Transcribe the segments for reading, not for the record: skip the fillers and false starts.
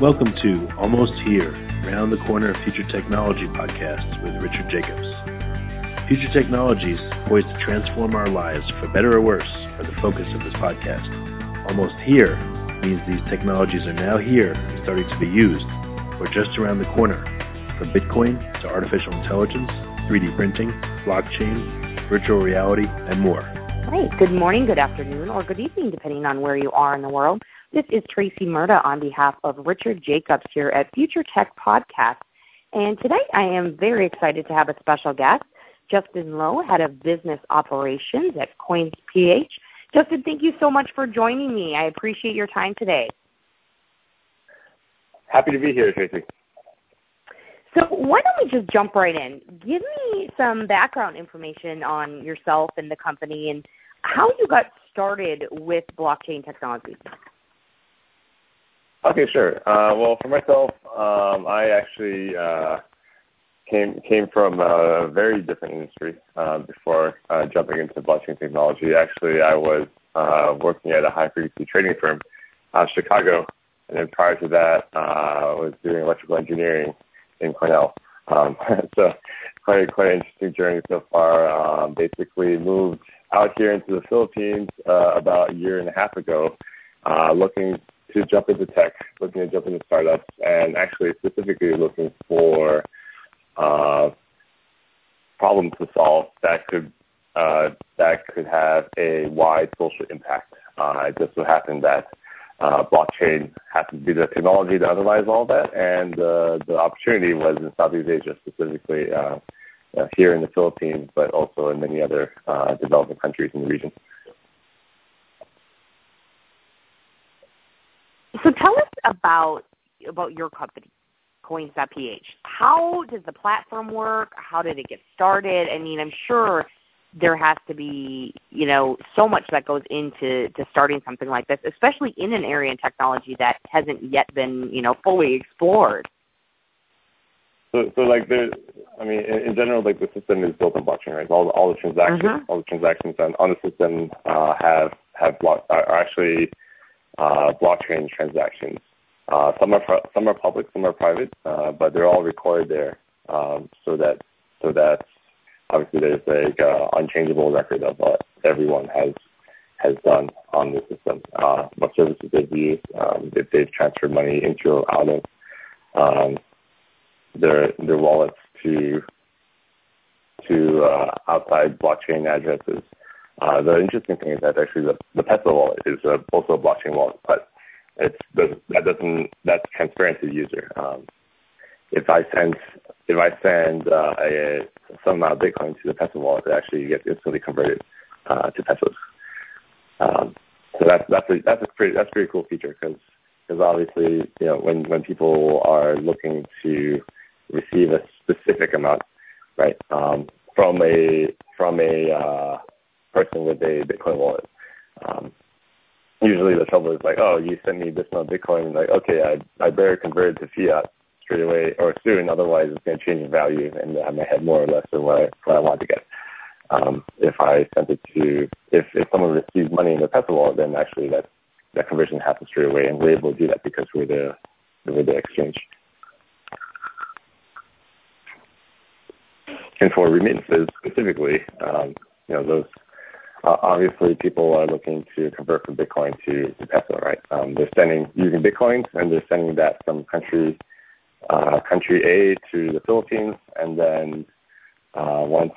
Welcome to Almost Here, Round the Corner of Future Technology podcast with Richard Jacobs. Future technologies poised to transform our lives for better or worse are the focus of this podcast. Almost Here means these technologies are now here and starting to be used, or just around the corner, from Bitcoin to artificial intelligence, 3D printing, blockchain, virtual reality, and more. Great. Good morning, good afternoon, or good evening, depending on where you are in the world. This is Tracy Murda on behalf of Richard Jacobs here at Future Tech Podcast. And today I am very excited to have a special guest, Justin Lowe, Head of Business Operations at Coins.ph. Justin, thank you so much for joining me. I appreciate your time today. Happy to be here, Tracy. So why don't we just jump right in? Give me some background information on yourself and the company and how you got started with blockchain technology. Okay, sure. Well, for myself, I actually came from a very different industry before jumping into blockchain technology. Actually, I was working at a high-frequency trading firm out of Chicago, and then prior to that, I was doing electrical engineering in Cornell. So quite an interesting journey so far. Basically moved out here into the Philippines about a year and a half ago, looking to jump into tech, looking to jump into startups, and actually specifically looking for problems to solve that could have a wide social impact. It just so happened that blockchain happened to be the technology that underlies all that, and the opportunity was in Southeast Asia, specifically here in the Philippines, but also in many other developing countries in the region. So tell us about your company, Coins.ph. How does the platform work? How did it get started? I mean, I'm sure there has to be, so much that goes into starting something like this, especially in an area in technology that hasn't yet been, fully explored. So in general, the system is built on blockchain, right? All the transactions, all the transactions on the system are actually blockchain transactions. Some are public, some are private, but they're all recorded there, so that obviously there's unchangeable record of what everyone has done on the system, what services they've used, if they've transferred money into or out of their wallets to outside blockchain addresses. The interesting thing is that actually the Peso wallet is also a blockchain wallet, but that's transparent to the user. If I send some amount of Bitcoin to the Peso wallet, it actually gets instantly converted to pesos. So that's a pretty cool feature because obviously when people are looking to receive a specific amount, right, from a person with a Bitcoin wallet. Usually the trouble is you send me this amount of Bitcoin, I better convert it to fiat straight away or soon, otherwise it's going to change in value and I might have more or less than what I want to get. If someone receives money in the Peso wallet, then actually that conversion happens straight away, and we're able to do that because we're the exchange. And for remittances specifically, those. Obviously, people are looking to convert from Bitcoin to peso, right? They're sending using Bitcoin, and they're sending that from country A to the Philippines, and then once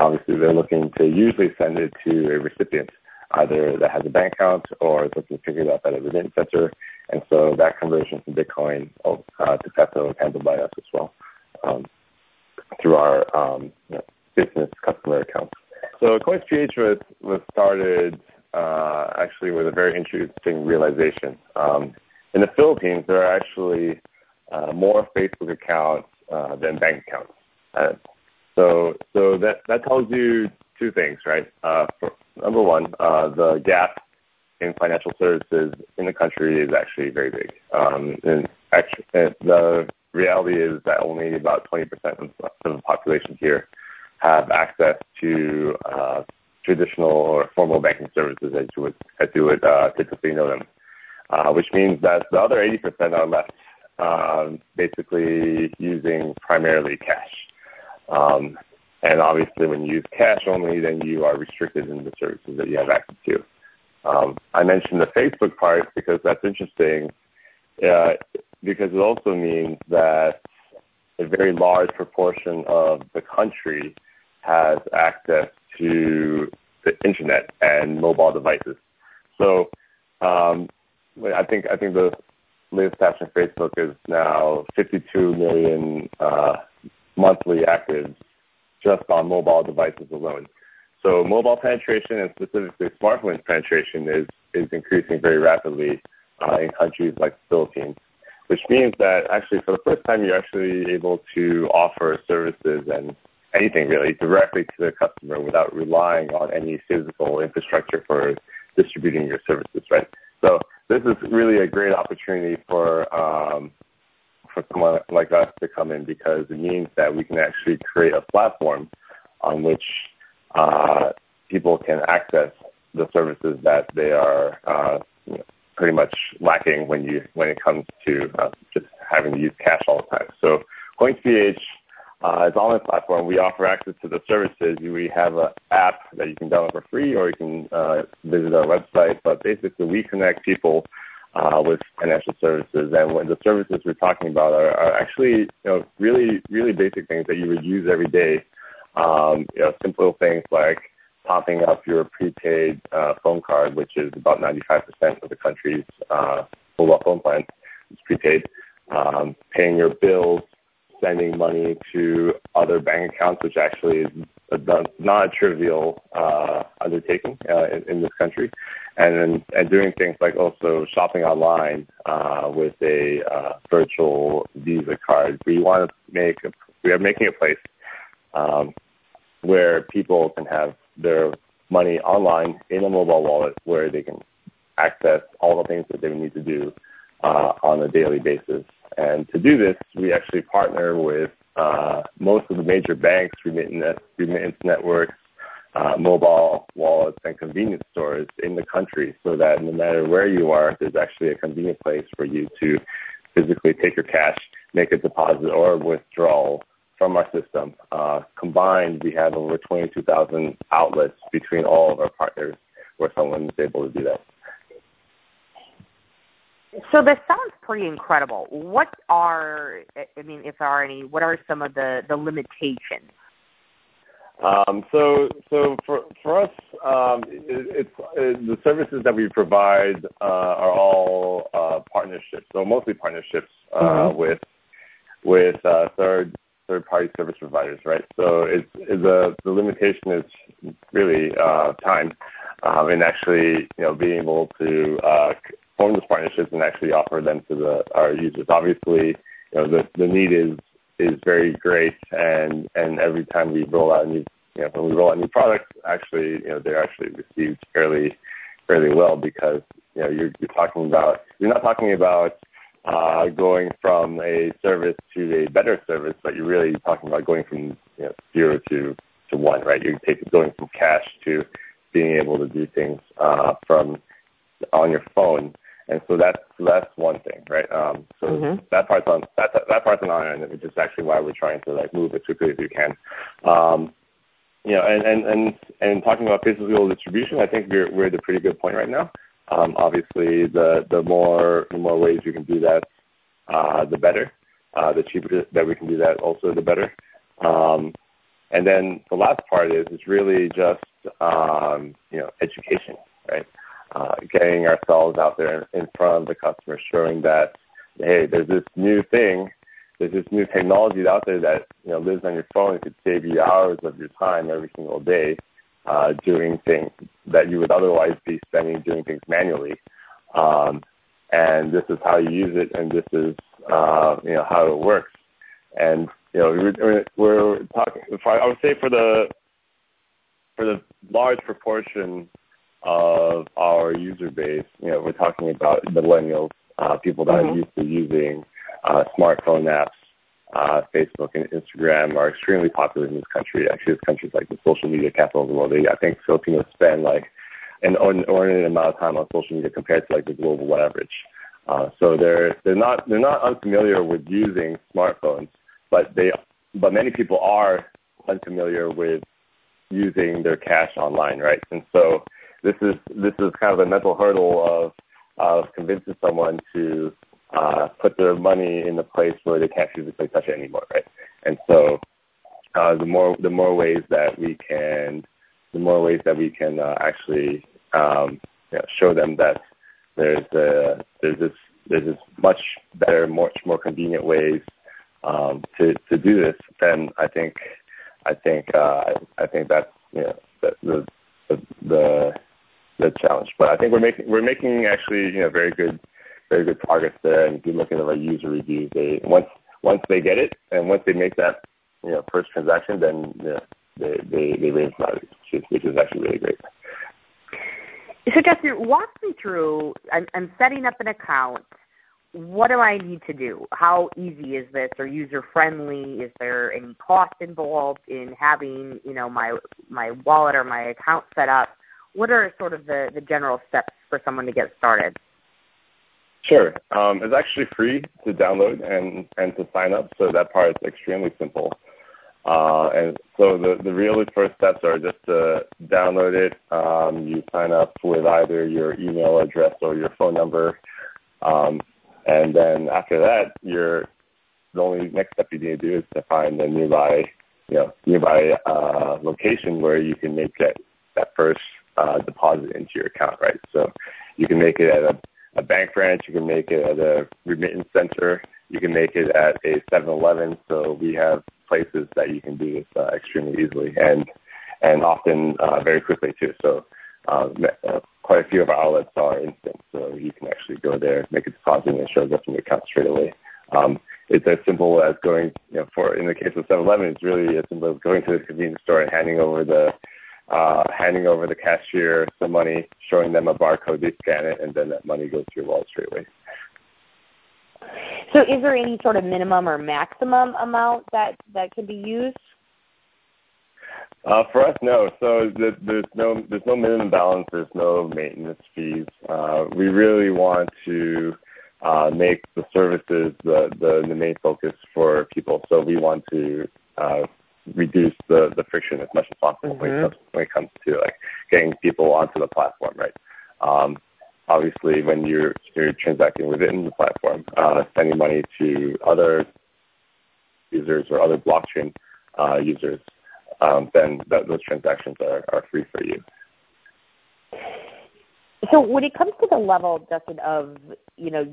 obviously they're looking to usually send it to a recipient, either that has a bank account or is looking to pick it up at a remittance center, and so that conversion from Bitcoin to peso is handled by us as well through our business customer accounts. So Coins.ph was started actually with a very interesting realization. In the Philippines, there are actually more Facebook accounts than bank accounts. So that tells you two things, right? Number one, the gap in financial services in the country is actually very big. And the reality is that only about 20% of the population here have access to traditional or formal banking services as you would typically know them. which means that the other 80% are left basically using primarily cash. And obviously, when you use cash only, then you are restricted in the services that you have access to. I mentioned the Facebook part because that's interesting, because it also means that a very large proportion of the country has access to the internet and mobile devices. So I think the latest stats on Facebook is now 52 million monthly actives just on mobile devices alone. So mobile penetration, and specifically smartphone penetration, is increasing very rapidly in countries like the Philippines, which means that actually for the first time you're actually able to offer services and anything really directly to the customer without relying on any physical infrastructure for distributing your services, right? So this is really a great opportunity for someone like us to come in, because it means that we can actually create a platform on which people can access the services that they are pretty much lacking when it comes to just having to use cash all the time. So Coins.ph is on the platform. We offer access to the services. We have an app that you can download for free, or you can visit our website. But basically, we connect people with financial services, and when the services we're talking about are actually really, really basic things that you would use every day. Simple things like topping up your prepaid phone card, which is about 95% of the country's mobile phone plans. It's prepaid. Paying your bills, sending money to other bank accounts, which actually is not a trivial undertaking in this country. And doing things like also shopping online with a virtual Visa card. We are making a place where people can have their money online in a mobile wallet, where they can access all the things that they need to do on a daily basis. And to do this, we actually partner with most of the major banks, remittance networks, mobile wallets, and convenience stores in the country, so that no matter where you are, there's actually a convenient place for you to physically take your cash, make a deposit or withdrawal from our system. Combined, we have over 22,000 outlets between all of our partners where someone is able to do that. So this sounds pretty incredible. What are some of the limitations? So for us, the services that we provide are all partnerships. So mostly partnerships with third-party service providers, right? So the limitation is really time, and actually being able to form those partnerships and actually offer them to our users. Obviously, the need is very great, and every time we roll out new products, actually they're actually received fairly well, because you're not talking about going from a service to a better service, but you're really talking about going from zero to one, right? You're going from cash to being able to do things from on your phone. And so that's one thing, right? That part's on our end, which is actually why we're trying to move as quickly as we can. And talking about physical distribution, I think we're at a pretty good point right now. Obviously, the more ways we can do that, the better. The cheaper that we can do that, also the better. And then the last part is it's really just education, right? Getting ourselves out there in front of the customer, showing that, hey, there's this new technology out there that lives on your phone. It could save you hours of your time every single day doing things that you would otherwise be spending doing things manually. And this is how you use it, and this is how it works. And we're talking. I would say for the large proportion of our user base, we're talking about millennials, people that are used to using smartphone apps. Facebook and Instagram are extremely popular in this country. Actually, this country is like the social media capital of the world. I think Filipinos spend an inordinate amount of time on social media compared to like the global average. So they're not unfamiliar with using smartphones, but many people are unfamiliar with using their cash online, right? And so this is kind of a mental hurdle of convincing someone to put their money in a place where they can't physically touch it anymore, right? And so the more ways that we can actually show them that there's this much better, much more convenient ways to do this, then I think that's, you know, the challenge. But I think we're making actually, you know, very good progress there. And if you look at our user reviews, they once they get it and once they make that, you know, first transaction, then you know, they raise money, which is actually really great. So Justin, walk me through. I'm setting up an account. What do I need to do? How easy is this, or user friendly? Is there any cost involved in having, you know, my wallet or my account set up? What are sort of the general steps for someone to get started? Sure. It's actually free to download and to sign up, so that part is extremely simple. And so the really first steps are just to download it. You sign up with either your email address or your phone number. And then after that, the only next step you need to do is to find a nearby location where you can make that first deposit into your account, right? So you can make it at a bank branch, you can make it at a remittance center, you can make it at a 7-Eleven. So we have places that you can do this extremely easily and often very quickly too. So quite a few of our outlets are instant, so you can actually go there, make a deposit, and it shows up in your account straight away. It's as simple as going, you know, in the case of 7-Eleven, it's really as simple as going to the convenience store and handing over the cashier some money, showing them a barcode, they scan it, and then that money goes to your wallet straight away. So is there any sort of minimum or maximum amount that can be used? For us, no. So there's no minimum balance. There's no maintenance fees. We really want to make the services the main focus for people. So we want to reduce the friction as much as possible when it comes to like getting people onto the platform, right? Obviously, when you're transacting within the platform, sending money to other users or other blockchain users, then those transactions are free for you. So when it comes to the level, Justin, of, you know,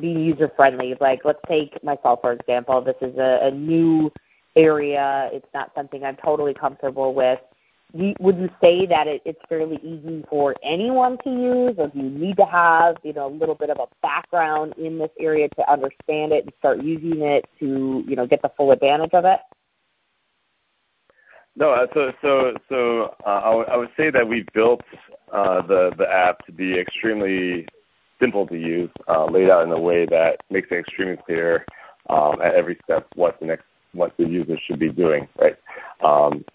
being user friendly, like let's take myself for example. This is a new area. It's not something I'm totally comfortable with. Would you say that it's fairly easy for anyone to use, or do you need to have, you know, a little bit of a background in this area to understand it and start using it to, you know, get the full advantage of it? No, so I would say that we built the app to be extremely simple to use, laid out in a way that makes it extremely clear at every step what the user should be doing, right?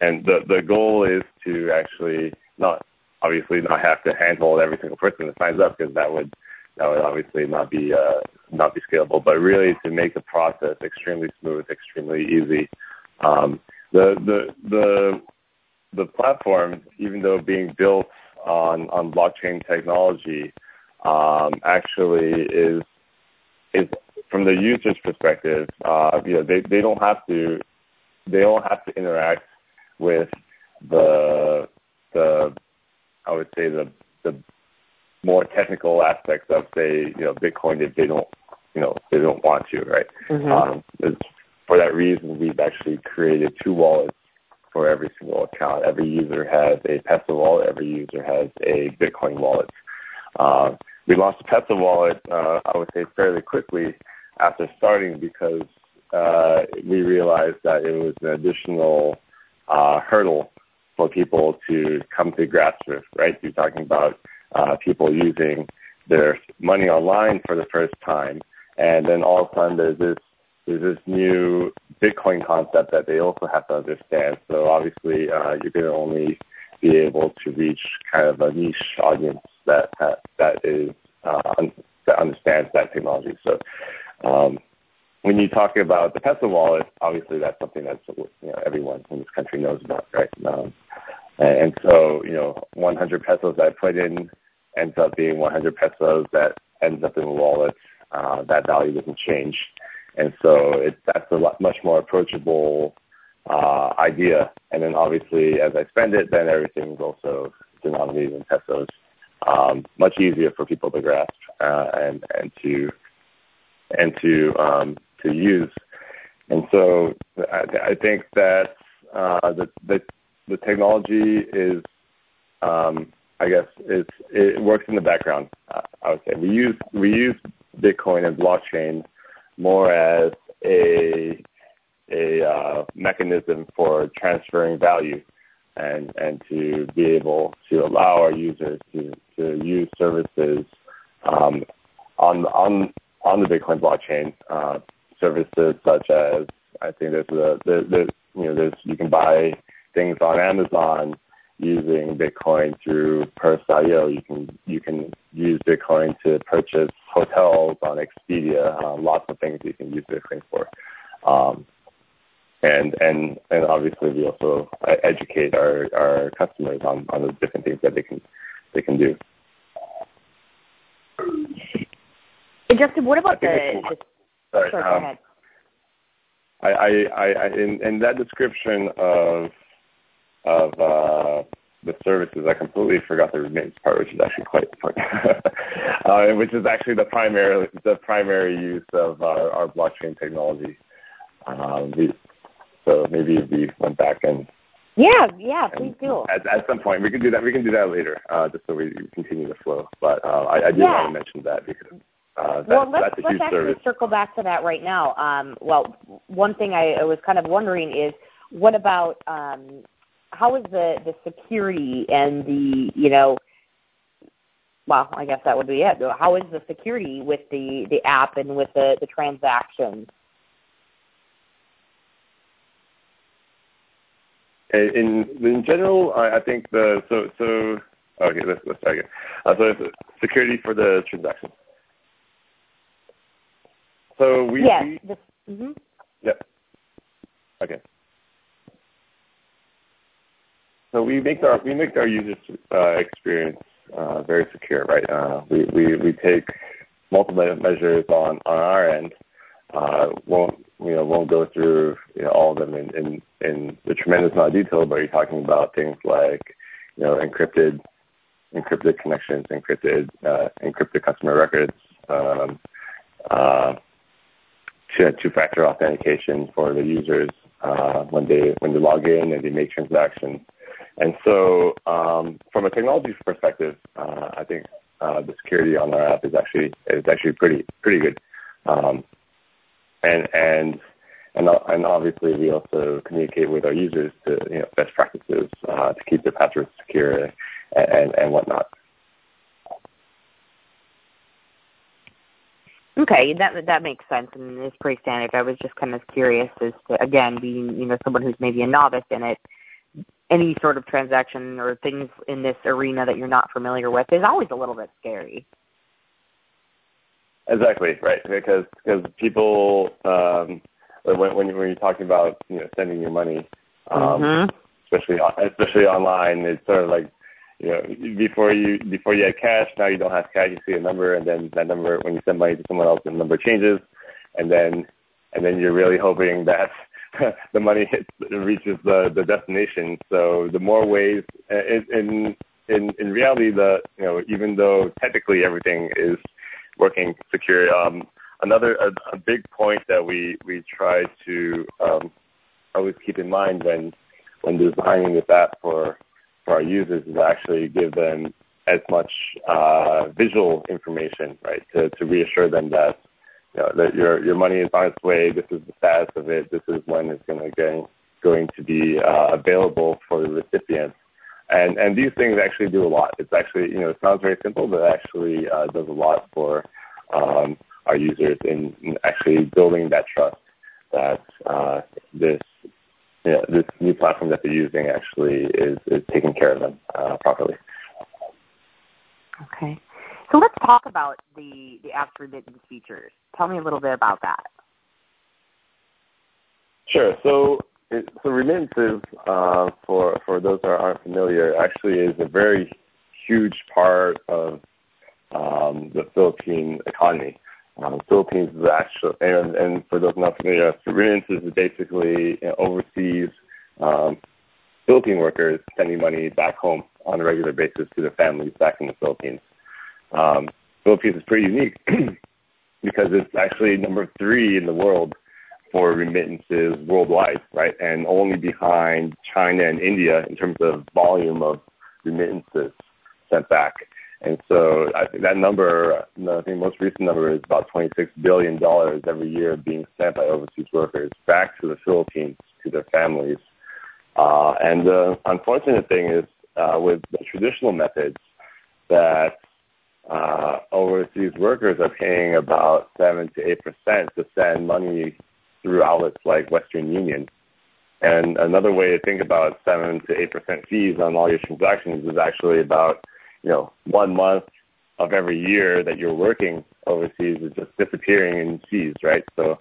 And the goal is to actually not have to handhold every single person that signs up, because that would obviously not be scalable. But really to make the process extremely smooth, extremely easy. The platform, even though being built on blockchain technology, actually is from the user's perspective, you know, they don't have to interact with the I would say the more technical aspects of, say, you know, Bitcoin if they don't want to, right? Mm-hmm. For that reason, we've actually created two wallets for every single account. Every user has a Pesa wallet. Every user has a Bitcoin wallet. We launched the Pesa wallet, I would say, fairly quickly after starting, because we realized that it was an additional hurdle for people to come to grasp with, right? You're talking about people using their money online for the first time, and then all of a sudden there's this new Bitcoin concept that they also have to understand. So obviously, you're going to only be able to reach kind of a niche audience that understands that technology. So when you talk about the Tesla wallet, obviously that's something that's everyone in this country knows about, right? And so 100 pesos that I put in ends up being 100 pesos that ends up in the wallet. That value doesn't change, and so that's a lot, much more approachable idea. And then obviously, as I spend it, then everything's also denominated in pesos. Much easier for people to grasp and to use. And so I think that the technology is, it works in the background. I would say we use Bitcoin and blockchain more as a mechanism for transferring value, and to be able to allow our users to use services on the Bitcoin blockchain, services such as, I think there's you can buy things on Amazon using Bitcoin through Purse.io. You can use Bitcoin to purchase hotels on Expedia. Lots of things you can use Bitcoin for, and obviously we also educate our customers on the different things that they can do. And Justin, what about Sorry, go ahead. I in that description of the services, I completely forgot the remittance part, which is actually quite important, which is actually the primary use of our blockchain technology. So maybe if we went back and please do. At some point, we can do that. We can do that later, just so we continue the flow. But I did want to mention that because. Let's actually circle back to that right now. One thing I was kind of wondering is, what about how is the security and the I guess that would be it. How is the security with the app and with the transactions? In general, I think let's start again. So security for the transactions. So we So we make our users experience very secure, right? We take multiple measures on our end. Won't go through all of them in the tremendous amount of detail, but you're talking about things like encrypted connections, encrypted customer records. Two-factor authentication for the users when they log in and they make transactions, and so from a technology perspective, I think the security on our app is actually pretty good, and obviously we also communicate with our users to best practices to keep their passwords secure and whatnot. Okay, that makes sense, and it's pretty standard. I was just kind of curious as to, again, being someone who's maybe a novice in it, any sort of transaction or things in this arena that you're not familiar with is always a little bit scary. Exactly, right, because people, when you're talking about sending your money, especially online, it's sort of like, before you had cash, now you don't have cash. You see a number, and then that number, when you send money to someone else, the number changes, and then you're really hoping that the money reaches the destination. So the more ways, in reality, even though technically everything is working secure, another big point that we try to always keep in mind when designing this app for our users is actually give them as much visual information, right, to reassure them that that your money is on its way. This is the status of it. This is when it's going to be available for the recipient. And these things actually do a lot. It's actually it sounds very simple, but it actually does a lot for our users in actually building that trust that this yeah, this new platform that they're using actually is taking care of them properly. Okay. So let's talk about the app remittance features. Tell me a little bit about that. Sure. So remittances, for those that aren't familiar, actually is a very huge part of the Philippine economy. Philippines is actually, and for those not familiar, remittances is basically overseas Philippine workers sending money back home on a regular basis to their families back in the Philippines. Philippines is pretty unique because it's actually number 3 in the world for remittances worldwide, right? And only behind China and India in terms of volume of remittances sent back. And so I think that number, I think the most recent number is about $26 billion every year being sent by overseas workers back to the Philippines, to their families. And the unfortunate thing is with the traditional methods that overseas workers are paying about 7 to 8% to send money through outlets like Western Union. And another way to think about 7 to 8% fees on all your transactions is actually about, 1 month of every year that you're working overseas is just disappearing in fees, right? So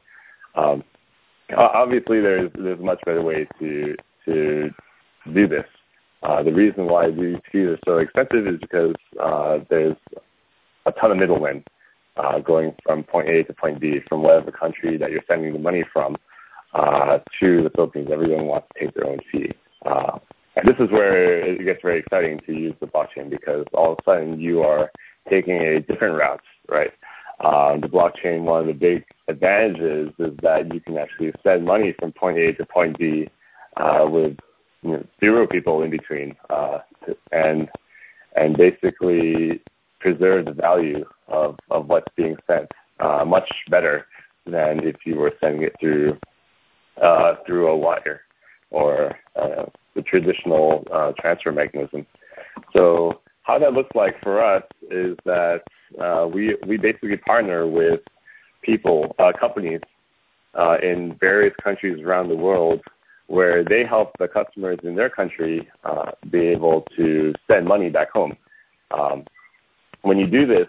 obviously there's a much better way to do this. The reason why these fees are so expensive is because there's a ton of middlemen going from point A to point B, from whatever country that you're sending the money from to the Philippines. Everyone wants to take their own fee. And this is where it gets very exciting to use the blockchain because all of a sudden you are taking a different route, right? The blockchain, one of the big advantages is that you can actually send money from point A to point B with zero people in between and basically preserve the value of what's being sent much better than if you were sending it through a wire or the traditional transfer mechanism. So how that looks like for us is that we basically partner with companies in various countries around the world where they help the customers in their country be able to send money back home. When you do this,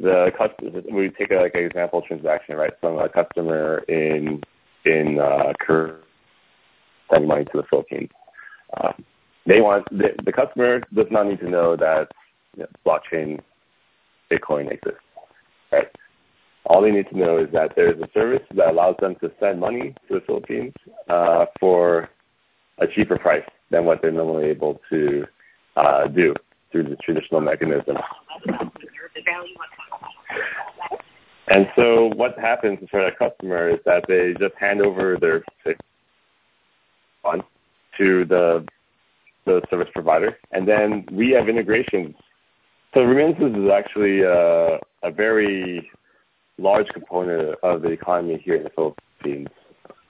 we take an example transaction, right? From a customer in Korea sending money to the Philippines. The customer does not need to know that blockchain Bitcoin exists, right? All they need to know is that there's a service that allows them to send money to the Philippines for a cheaper price than what they're normally able to do through the traditional mechanism. And so what happens for that customer is that they just hand over their funds to the service provider, and then we have integrations. So remittances is actually a very large component of the economy here in the Philippines.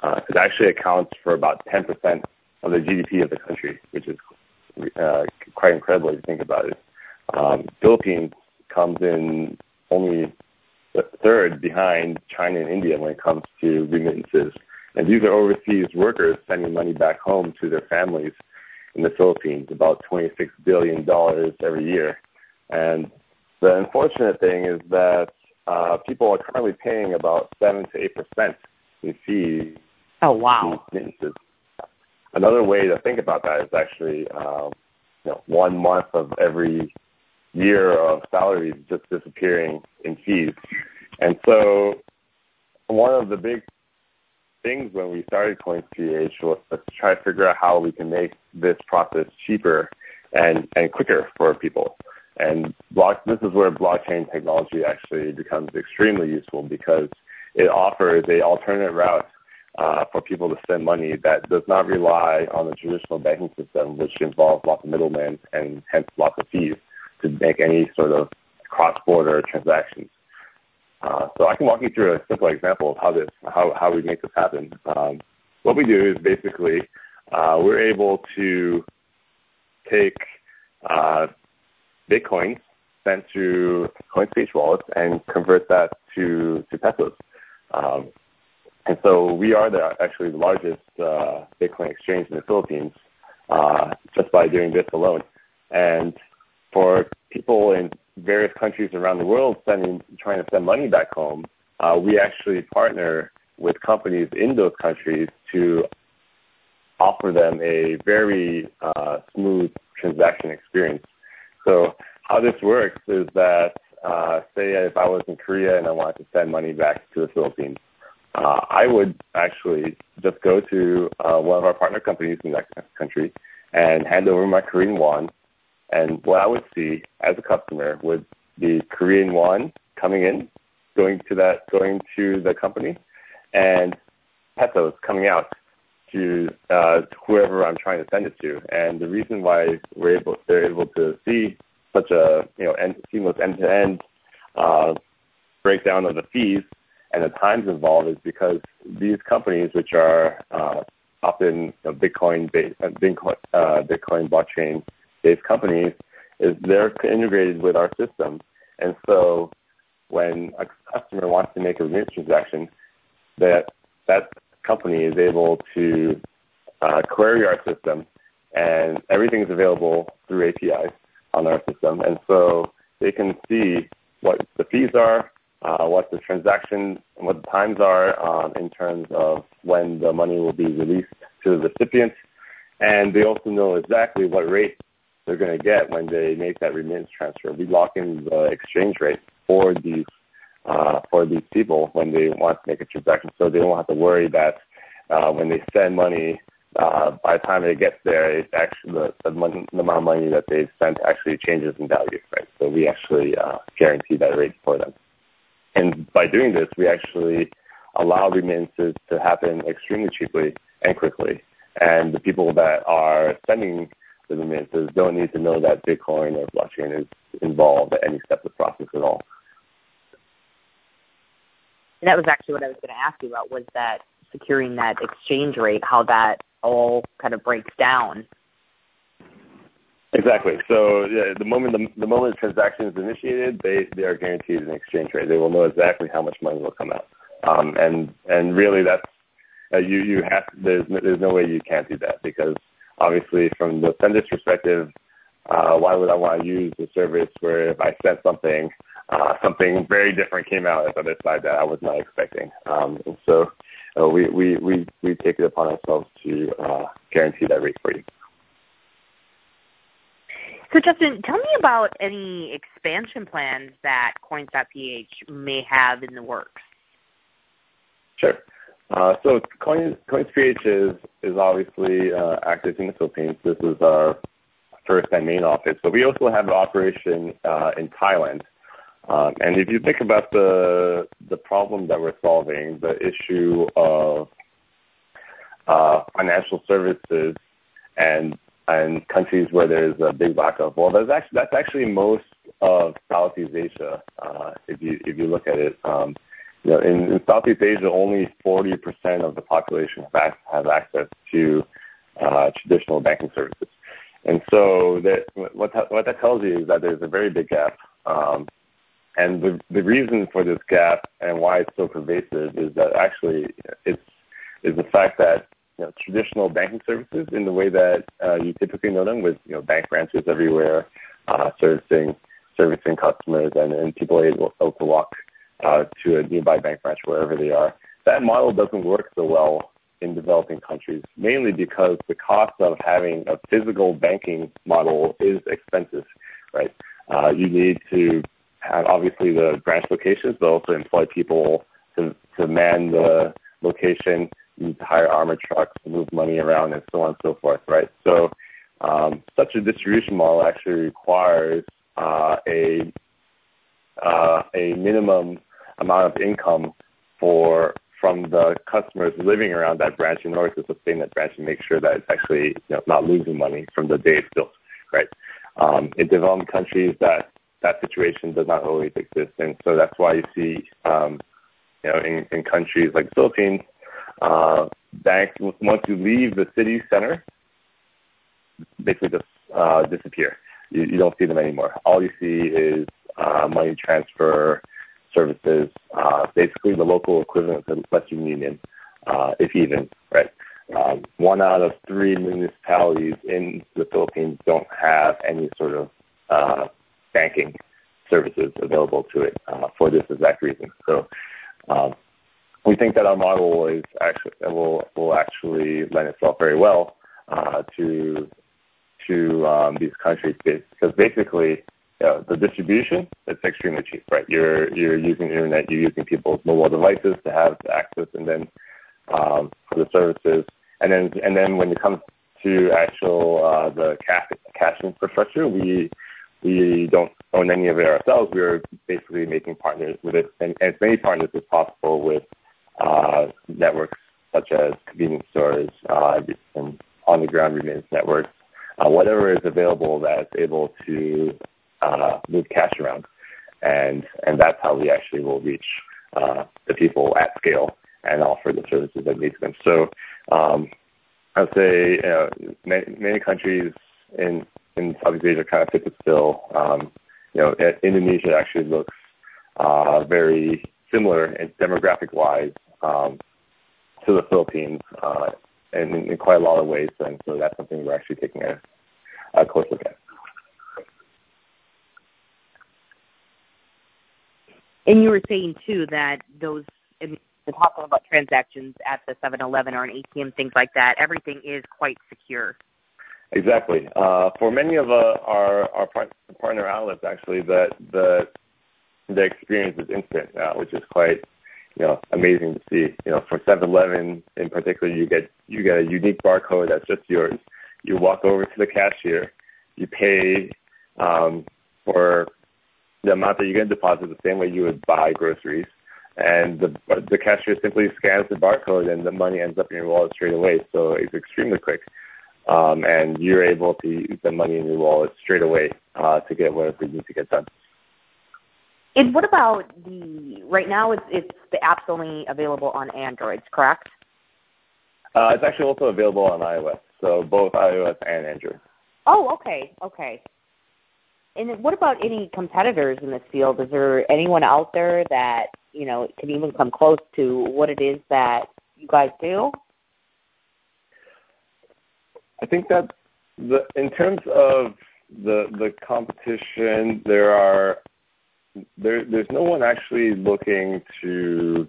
It actually accounts for about 10% of the GDP of the country, which is quite incredible if you think about it. Philippines comes in only third behind China and India when it comes to remittances. And these are overseas workers sending money back home to their families in the Philippines, about $26 billion every year. And the unfortunate thing is that people are currently paying about 7 to 8% in fees. Oh, wow. Another way to think about that is actually 1 month of every year of salaries just disappearing in fees. And so one of the big things when we started Coins.ph was to try to figure out how we can make this process cheaper and quicker for people. And this is where blockchain technology actually becomes extremely useful because it offers an alternate route for people to send money that does not rely on the traditional banking system, which involves lots of middlemen and hence lots of fees to make any sort of cross-border transactions. So I can walk you through a simple example of how we make this happen. What we do is basically we're able to take Bitcoins sent to Coins.ph wallets and convert that to pesos. And so we are actually the largest Bitcoin exchange in the Philippines just by doing this alone. And for people in various countries around the world trying to send money back home, we actually partner with companies in those countries to offer them a very smooth transaction experience. So how this works is that, say if I was in Korea and I wanted to send money back to the Philippines, I would actually just go to one of our partner companies in that country and hand over my Korean won. And what I would see as a customer would be Korean won coming in, going to the company, and pesos coming out to whoever I'm trying to send it to. And the reason why they're able to see such a seamless end-to-end breakdown of the fees and the times involved is because these companies, which are often Bitcoin blockchain-based companies, they're integrated with our system. And so when a customer wants to make a remittance transaction, that company is able to query our system, and everything is available through APIs on our system. And so they can see what the fees are, what the transactions and what the times are in terms of when the money will be released to the recipient. And they also know exactly what rate they're going to get when they make that remittance transfer. We lock in the exchange rate for these people when they want to make a transaction, so they don't have to worry that when they send money, by the time it gets there, it's actually the amount of money that they've sent actually changes in value, right? So we actually guarantee that rate for them. And by doing this, we actually allow remittances to happen extremely cheaply and quickly. And the people that are sending the remittances don't need to know that Bitcoin or blockchain is involved at any step of the process at all. And that was actually what I was going to ask you about, was that securing that exchange rate, how that all kind of breaks down. Exactly. So the moment the transaction is initiated, they are guaranteed an exchange rate. They will know exactly how much money will come out. And really, that's you have. There's no way you can't do that, because obviously from the sender's perspective, why would I want to use the service where if I sent something, something very different came out at the other side that I was not expecting. And so we take it upon ourselves to guarantee that rate for you. So Justin, tell me about any expansion plans that Coins.ph may have in the works. Sure. So Coins.ph is obviously active in the Philippines. This is our first and main office, but we also have an operation in Thailand. And if you think about the problem that we're solving, the issue of financial services and countries where there's a big lack of, well, that's actually most of Southeast Asia. If you look at it, in Southeast Asia, only 40% of the population have access to traditional banking services. And so what that tells you is that there's a very big gap. And the reason for this gap and why it's so pervasive is that actually it's the fact that traditional banking services, in the way that you typically know them, with bank branches everywhere, servicing customers, and people are able to walk to a nearby bank branch wherever they are. That model doesn't work so well in developing countries, mainly because the cost of having a physical banking model is expensive, right? You need to have obviously the branch locations, but also employ people to man the location. You need to hire armored trucks to move money around, and so on and so forth, right? So such a distribution model actually requires a minimum amount of income from the customers living around that branch in order to sustain that branch and make sure that it's actually not losing money from the day it's built, right? In developing countries, that situation does not always exist, and so that's why you see, in countries like the Philippines, banks, once you leave the city center, basically just disappear. You don't see them anymore. All you see is money transfer services, basically the local equivalent of Western Union, if even, right? 1 out of 3 municipalities in the Philippines don't have any sort of banking services available to it for this exact reason. So we think that our model is actually will actually lend itself very well to these countries, because basically the distribution, it's extremely cheap, right? You're using the internet, you're using people's mobile devices to have access, and then for the services, and then when it comes to actual the cash infrastructure, we don't own any of it ourselves. We're basically making partners with it, and as many partners as possible with networks such as convenience stores and on-the-ground remittance networks, whatever is available that's able to move cash around, and that's how we actually will reach the people at scale and offer the services that need to them. So I would say many countries in Southeast Asia kind of fit the bill. Indonesia actually looks very similar and demographic-wise to the Philippines and in quite a lot of ways, and so that's something we're actually taking a close look at. And you were saying, too, that those talking about transactions at the 7-Eleven or an ATM, things like that, everything is quite secure. Exactly. For many of our partner outlets, actually, the experience is instant, which is quite amazing to see. For 7-Eleven in particular, you get a unique barcode that's just yours. You walk over to the cashier, you pay for the amount that you're going to deposit the same way you would buy groceries, and the cashier simply scans the barcode, and the money ends up in your wallet straight away. So it's extremely quick, and you're able to use the money in your wallet straight away to get whatever you need to get done. And what about right now it's the app's only available on Android, correct? It's actually also available on iOS, so both iOS and Android. Oh, okay. And what about any competitors in this field? Is there anyone out there that, can even come close to what it is that you guys do? I think that in terms of the competition, there's no one actually looking to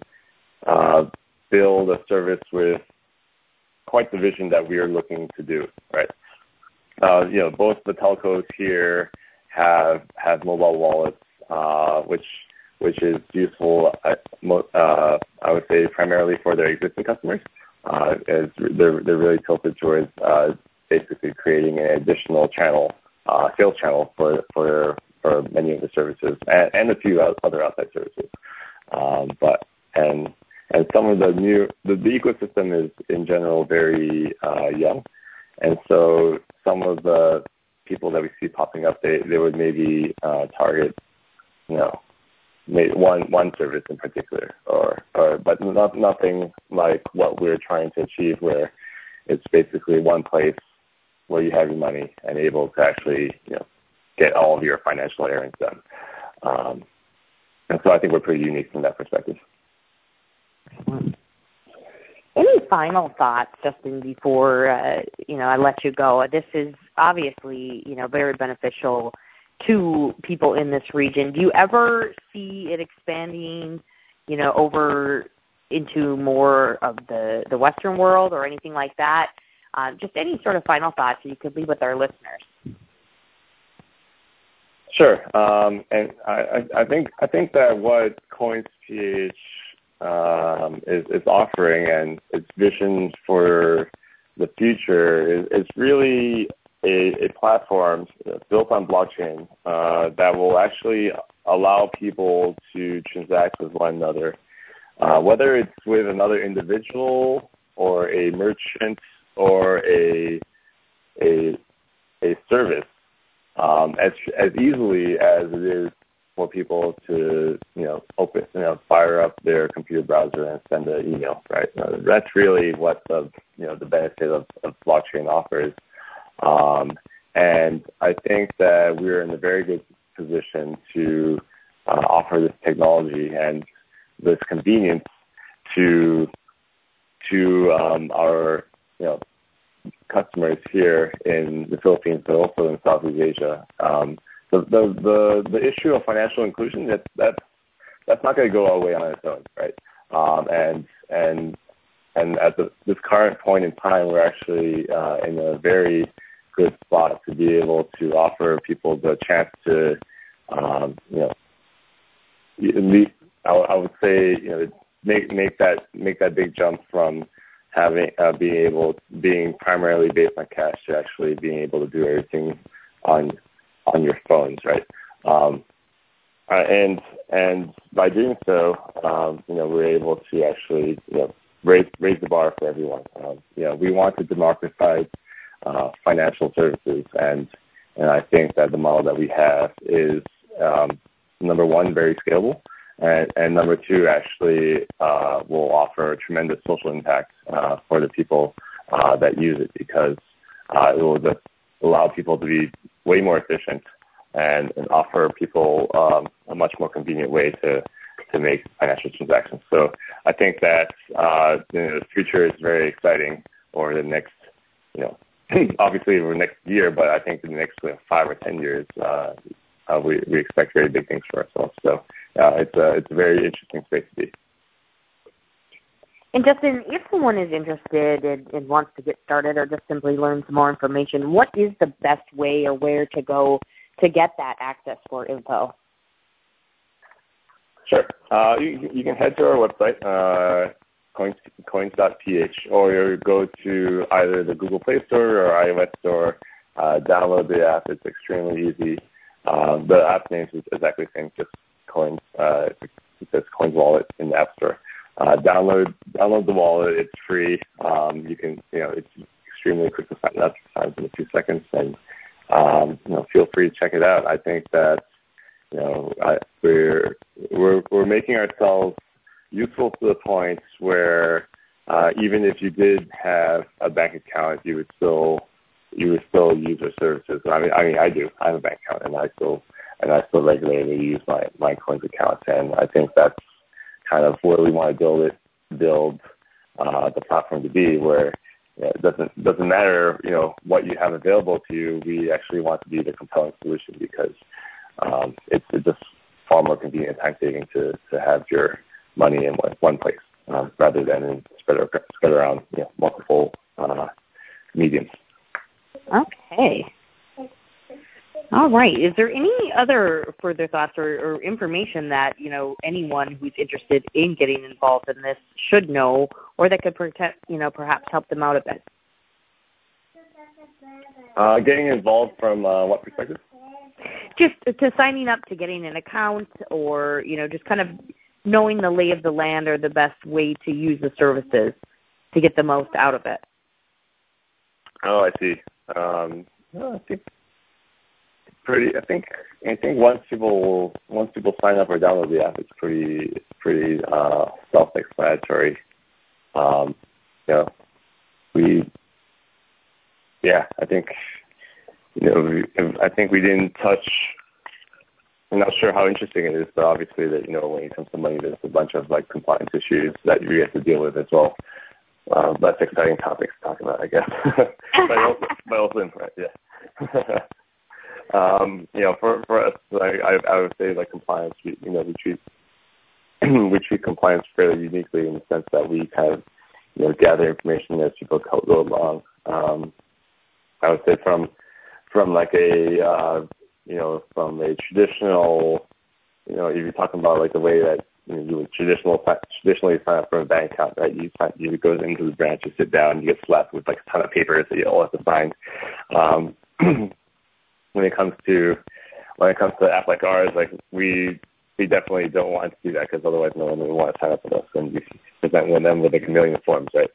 build a service with quite the vision that we are looking to do, right? Both the telcos here have mobile wallets, which is useful, I would say, primarily for their existing customers. As they're really tilted towards basically creating an additional channel, sales channel for many of the services and a few other outside services. But some of the ecosystem is in general very young, and so some of the people that we see popping up, they would maybe target, maybe one service in particular, but nothing like what we're trying to achieve, where it's basically one place where you have your money and able to actually get all of your financial errands done. And so I think we're pretty unique from that perspective. Any final thoughts, Justin, before I let you go? This is obviously very beneficial to people in this region. Do you ever see it expanding, over into more of the Western world or anything like that? Just any sort of final thoughts that you could leave with our listeners. Sure, and I think that what Coins.ph is offering and its vision for the future is really a platform built on blockchain that will actually allow people to transact with one another, whether it's with another individual or a merchant or a service, as easily as it is for people to, fire up their computer browser and send an email, right? That's really what the benefit of blockchain offers. And I think that we're in a very good position to offer this technology and this convenience to to our customers here in the Philippines, but also in Southeast Asia. The issue of financial inclusion, that's not going to go our way on its own, right? And at this current point in time, we're actually in a very good spot to be able to offer people the chance to, at least I would say, make that big jump from having being primarily based on cash to actually being able to do everything on your phones, right? And by doing so, we're able to actually raise the bar for everyone. We want to democratize financial services, and I think that the model that we have is number one, very scalable, and number two, actually will offer tremendous social impact for the people that use it, because it will just allow people to be way more efficient and offer people a much more convenient way to make financial transactions. So I think that the future is very exciting over the next, obviously over the next year, but I think in the next 5 or 10 years, we expect very big things for ourselves. So it's a very interesting space to be. And Justin, if someone is interested and wants to get started or just simply learn some more information, what is the best way or where to go to get that access for info? Sure. You can head to our website, Coins.ph, or go to either the Google Play Store or iOS Store, download the app. It's extremely easy. The app name is exactly the same, just Coins. It says Coins Wallet in the App Store. Download the wallet. It's free. You can, it's extremely quick to sign up in a few seconds, and feel free to check it out. I think that we're making ourselves useful to the point where even if you did have a bank account, you would still use our services. I mean, I do. I have a bank account, and I still regularly use my Coins account, and I think that's kind of where we want to build the platform to be, where it doesn't matter what you have available to you. We actually want to be the compelling solution, because it's just far more convenient and time saving to have your money in one place rather than spread around multiple mediums. Okay. All right. Is there any other further thoughts or information that, anyone who's interested in getting involved in this should know, or that could perhaps help them out a bit? Getting involved from what perspective? Just to signing up, to getting an account, or, just kind of knowing the lay of the land or the best way to use the services to get the most out of it. Oh, I see. I think once people sign up or download the app, it's pretty self-explanatory. I think we didn't touch. I'm not sure how interesting it is, but obviously that when it comes to money, there's a bunch of compliance issues that you have to deal with as well. Less exciting topics to talk about, I guess. but also important, yeah. For us, I would say compliance, we treat compliance fairly uniquely in the sense that we kind of, gather information as people go along. I would say from a traditional, if you're talking about the way that you would traditionally sign up for a bank account, right? You go into the branch, you sit down, you get slapped with a ton of papers that you all have to sign. When it comes to an app like ours, we definitely don't want to do that, because otherwise no one would want to sign up with us, and we present them with a million forms, right?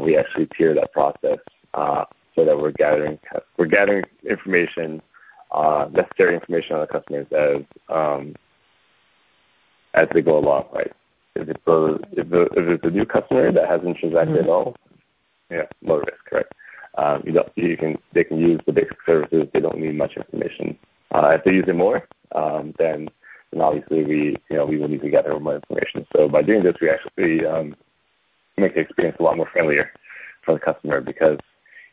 We actually tier that process so that we're gathering information, necessary information on the customers as they go along, right? If it's a new customer that hasn't transacted at all, low risk, right? They can use the basic services. They don't need much information. If they use it more, then obviously we will need to gather more information. So by doing this, we actually make the experience a lot more friendlier for the customer, because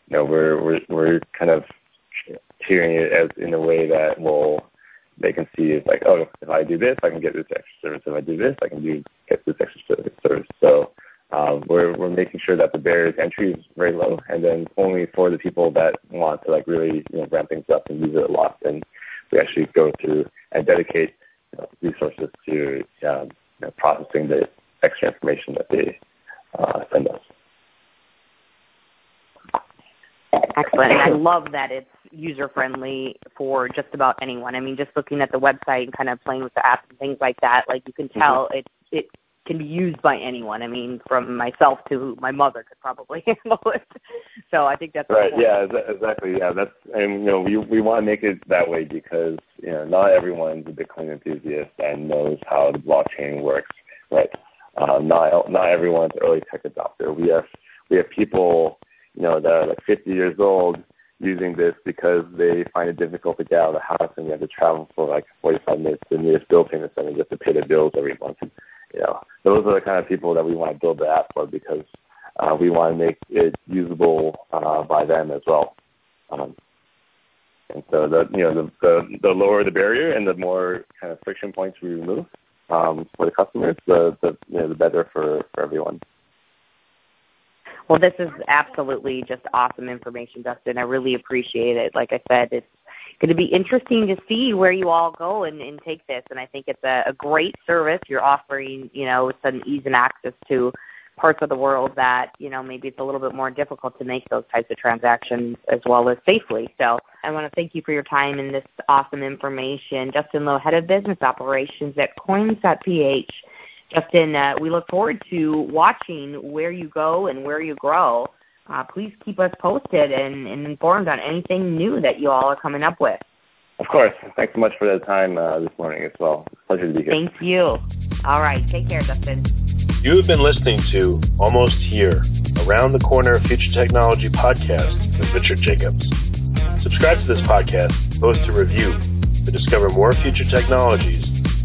you know we're kind of tiering it as in a way that they can see is like, oh, if I do this, I can get this extra service. If I do this, I can get this extra service. So we're making sure that the barrier to entry is very low, and then only for the people that want to like really ramp things up and use it a lot. And we actually go through and dedicate resources to processing the extra information that they send us. Excellent. And I love that it's user-friendly for just about anyone. I mean, just looking at the website and kind of playing with the app and things like that, like you can tell it can be used by anyone. I mean, from myself to my mother could probably handle it. So I think that's right. Yeah, exactly. Yeah, we want to make it that way because not everyone's a Bitcoin enthusiast and knows how the blockchain works, right? Not everyone's an early tech adopter. We have people that are like 50 years old using this because they find it difficult to get out of the house, and you have to travel for like 45 minutes to the nearest bill payment center just to pay their bills every month. Those are the kind of people that we want to build the app for, because we want to make it usable by them as well. And so the lower the barrier and the more kind of friction points we remove for the customers, the better for everyone. Well, this is absolutely just awesome information, Justin. I really appreciate it. Like I said, it's going to be interesting to see where you all go and take this. And I think it's a great service you're offering, some ease and access to parts of the world that, maybe it's a little bit more difficult to make those types of transactions as well as safely. So I want to thank you for your time and this awesome information. Justin Lowe, Head of Business Operations at Coins.ph. Justin, we look forward to watching where you go and where you grow. Please keep us posted and informed on anything new that you all are coming up with. Of course. Thanks so much for the time this morning as well. Pleasure to be here. Thank you. All right. Take care, Justin. You've been listening to Almost Here, Around the Corner Future Technology podcast with Richard Jacobs. Subscribe to this podcast, post a review, to discover more future technologies